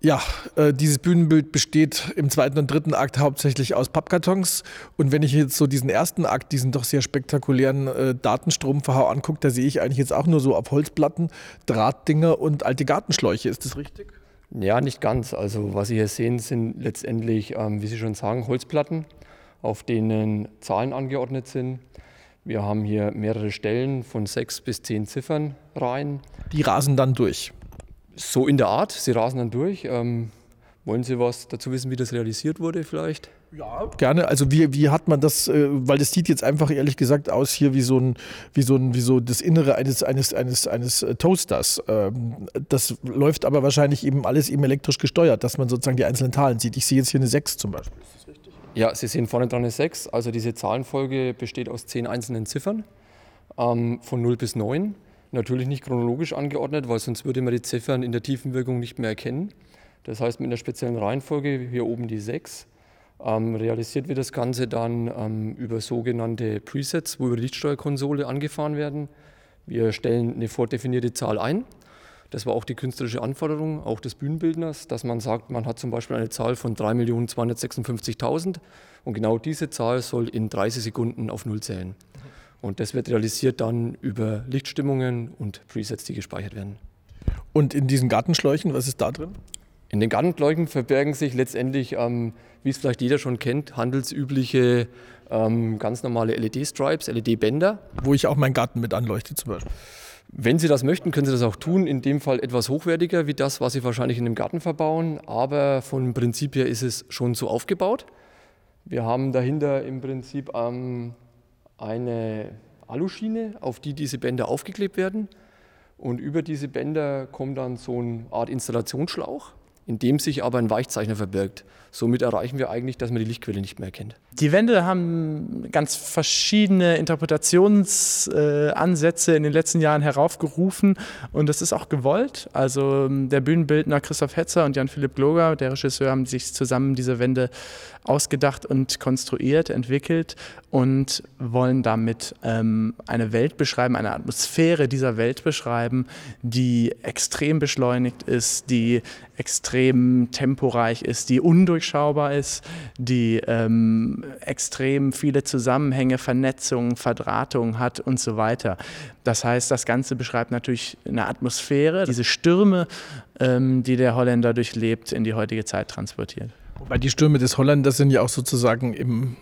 Ja, dieses Bühnenbild besteht im zweiten und dritten Akt hauptsächlich aus Pappkartons. Und wenn ich jetzt so diesen ersten Akt, diesen doch sehr spektakulären Datenstromverhau angucke, da sehe ich eigentlich jetzt auch nur so auf Holzplatten, Drahtdinger und alte Gartenschläuche. Ist das richtig? Ja, nicht ganz. Also was Sie hier sehen, sind letztendlich, wie Sie schon sagen, Holzplatten, auf denen Zahlen angeordnet sind. Wir haben hier mehrere Stellen von 6 bis 10 Ziffern rein. Die rasen dann durch. So in der Art, Sie rasen dann durch. Wollen Sie was dazu wissen, wie das realisiert wurde vielleicht? Ja, gerne. Also wie hat man das, weil das sieht jetzt einfach ehrlich gesagt aus hier wie so das Innere eines Toasters. Das läuft aber wahrscheinlich eben alles eben elektrisch gesteuert, dass man sozusagen die einzelnen Zahlen sieht. Ich sehe jetzt hier eine 6 zum Beispiel. Ist das richtig? Ja, Sie sehen vorne dran eine 6. Also diese Zahlenfolge besteht aus 10 einzelnen Ziffern von 0 bis 9. Natürlich nicht chronologisch angeordnet, weil sonst würde man die Ziffern in der Tiefenwirkung nicht mehr erkennen. Das heißt, mit einer speziellen Reihenfolge, hier oben die 6, realisiert wird das Ganze dann über sogenannte Presets, wo über die Lichtsteuerkonsole angefahren werden. Wir stellen eine vordefinierte Zahl ein. Das war auch die künstlerische Anforderung, auch des Bühnenbildners, dass man sagt, man hat zum Beispiel eine Zahl von 3.256.000 und genau diese Zahl soll in 30 Sekunden auf 0 zählen. Und das wird realisiert dann über Lichtstimmungen und Presets, die gespeichert werden. Und in diesen Gartenschläuchen, was ist da drin? In den Gartenschläuchen verbergen sich letztendlich, wie es vielleicht jeder schon kennt, handelsübliche, ganz normale LED-Stripes, LED-Bänder. Wo ich auch meinen Garten mit anleuchte zum Beispiel. Wenn Sie das möchten, können Sie das auch tun. In dem Fall etwas hochwertiger wie das, was Sie wahrscheinlich in einem Garten verbauen. Aber vom Prinzip her ist es schon so aufgebaut. Wir haben dahinter im Prinzip eine Aluschiene, auf die diese Bänder aufgeklebt werden. Und über diese Bänder kommt dann so eine Art Installationsschlauch, in dem sich aber ein Weichzeichner verbirgt. Somit erreichen wir eigentlich, dass man die Lichtquelle nicht mehr erkennt. Die Wände haben ganz verschiedene Interpretationsansätze in den letzten Jahren heraufgerufen und das ist auch gewollt. Also der Bühnenbildner Christoph Hetzer und Jan Philipp Gloger, der Regisseur, haben sich zusammen diese Wände ausgedacht und konstruiert, entwickelt und wollen damit eine Welt beschreiben, eine Atmosphäre dieser Welt beschreiben, die extrem beschleunigt ist, die extrem temporeich ist, die undurchschaubar ist, die extrem viele Zusammenhänge, Vernetzungen, Verdrahtungen hat und so weiter. Das heißt, das Ganze beschreibt natürlich eine Atmosphäre, diese Stürme, die der Holländer durchlebt, in die heutige Zeit transportiert. Wobei die Stürme des Holländers sind ja auch sozusagen im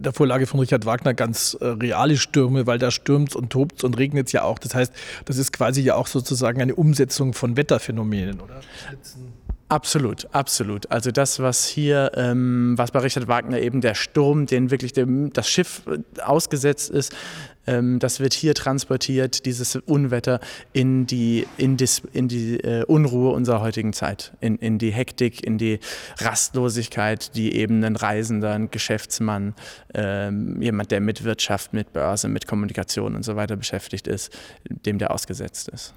der Vorlage von Richard Wagner ganz reale Stürme, weil da stürmt und tobt und regnet es ja auch. Das heißt, das ist quasi ja auch sozusagen eine Umsetzung von Wetterphänomenen, oder? Schlitzen. Absolut, absolut. Also das, was hier, was bei Richard Wagner eben der Sturm, den wirklich das Schiff ausgesetzt ist, das wird hier transportiert, dieses Unwetter in die Unruhe unserer heutigen Zeit, in die Hektik, in die Rastlosigkeit, die eben ein Reisender, ein Geschäftsmann, jemand, der mit Wirtschaft, mit Börse, mit Kommunikation und so weiter beschäftigt ist, dem der ausgesetzt ist.